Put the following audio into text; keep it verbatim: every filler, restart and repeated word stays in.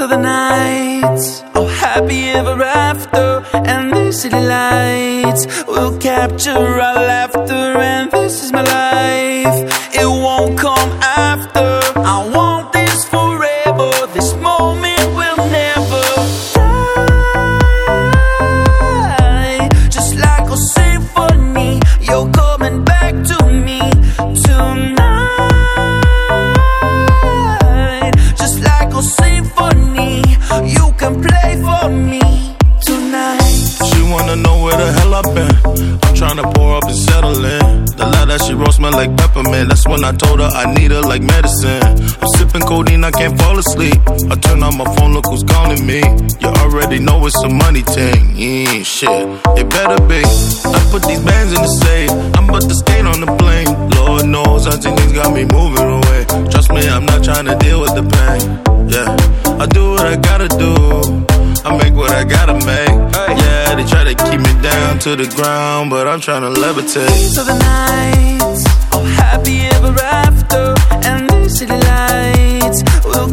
of the nights, oh happy ever after, and the city lights will capture our laughter. And this is my life, it won't come after. I want this forever, this moment will never die. Just like a symphony, you're coming back to me tonight. Symphony, you can play for me tonight. She wanna know where the hell I've been. I'm tryna pour up and settle in. The lie that she wrote smell like peppermint. That's when I told her I need her like medicine. I'm sipping codeine, I can't fall asleep. I turn on my phone, look who's calling me. You already know it's a money thing. Yeah, shit, it better be. I put these bands in the safe. I'm about to skate on the plane. Lord knows how things got me moving away. Trust me, I'm not tryna deal with the pain. Yeah, I do what I gotta do, I make what I gotta make. Yeah, they try to keep me down to the ground, but I'm tryna levitate. These are the nights, oh happy ever after, and these city lights will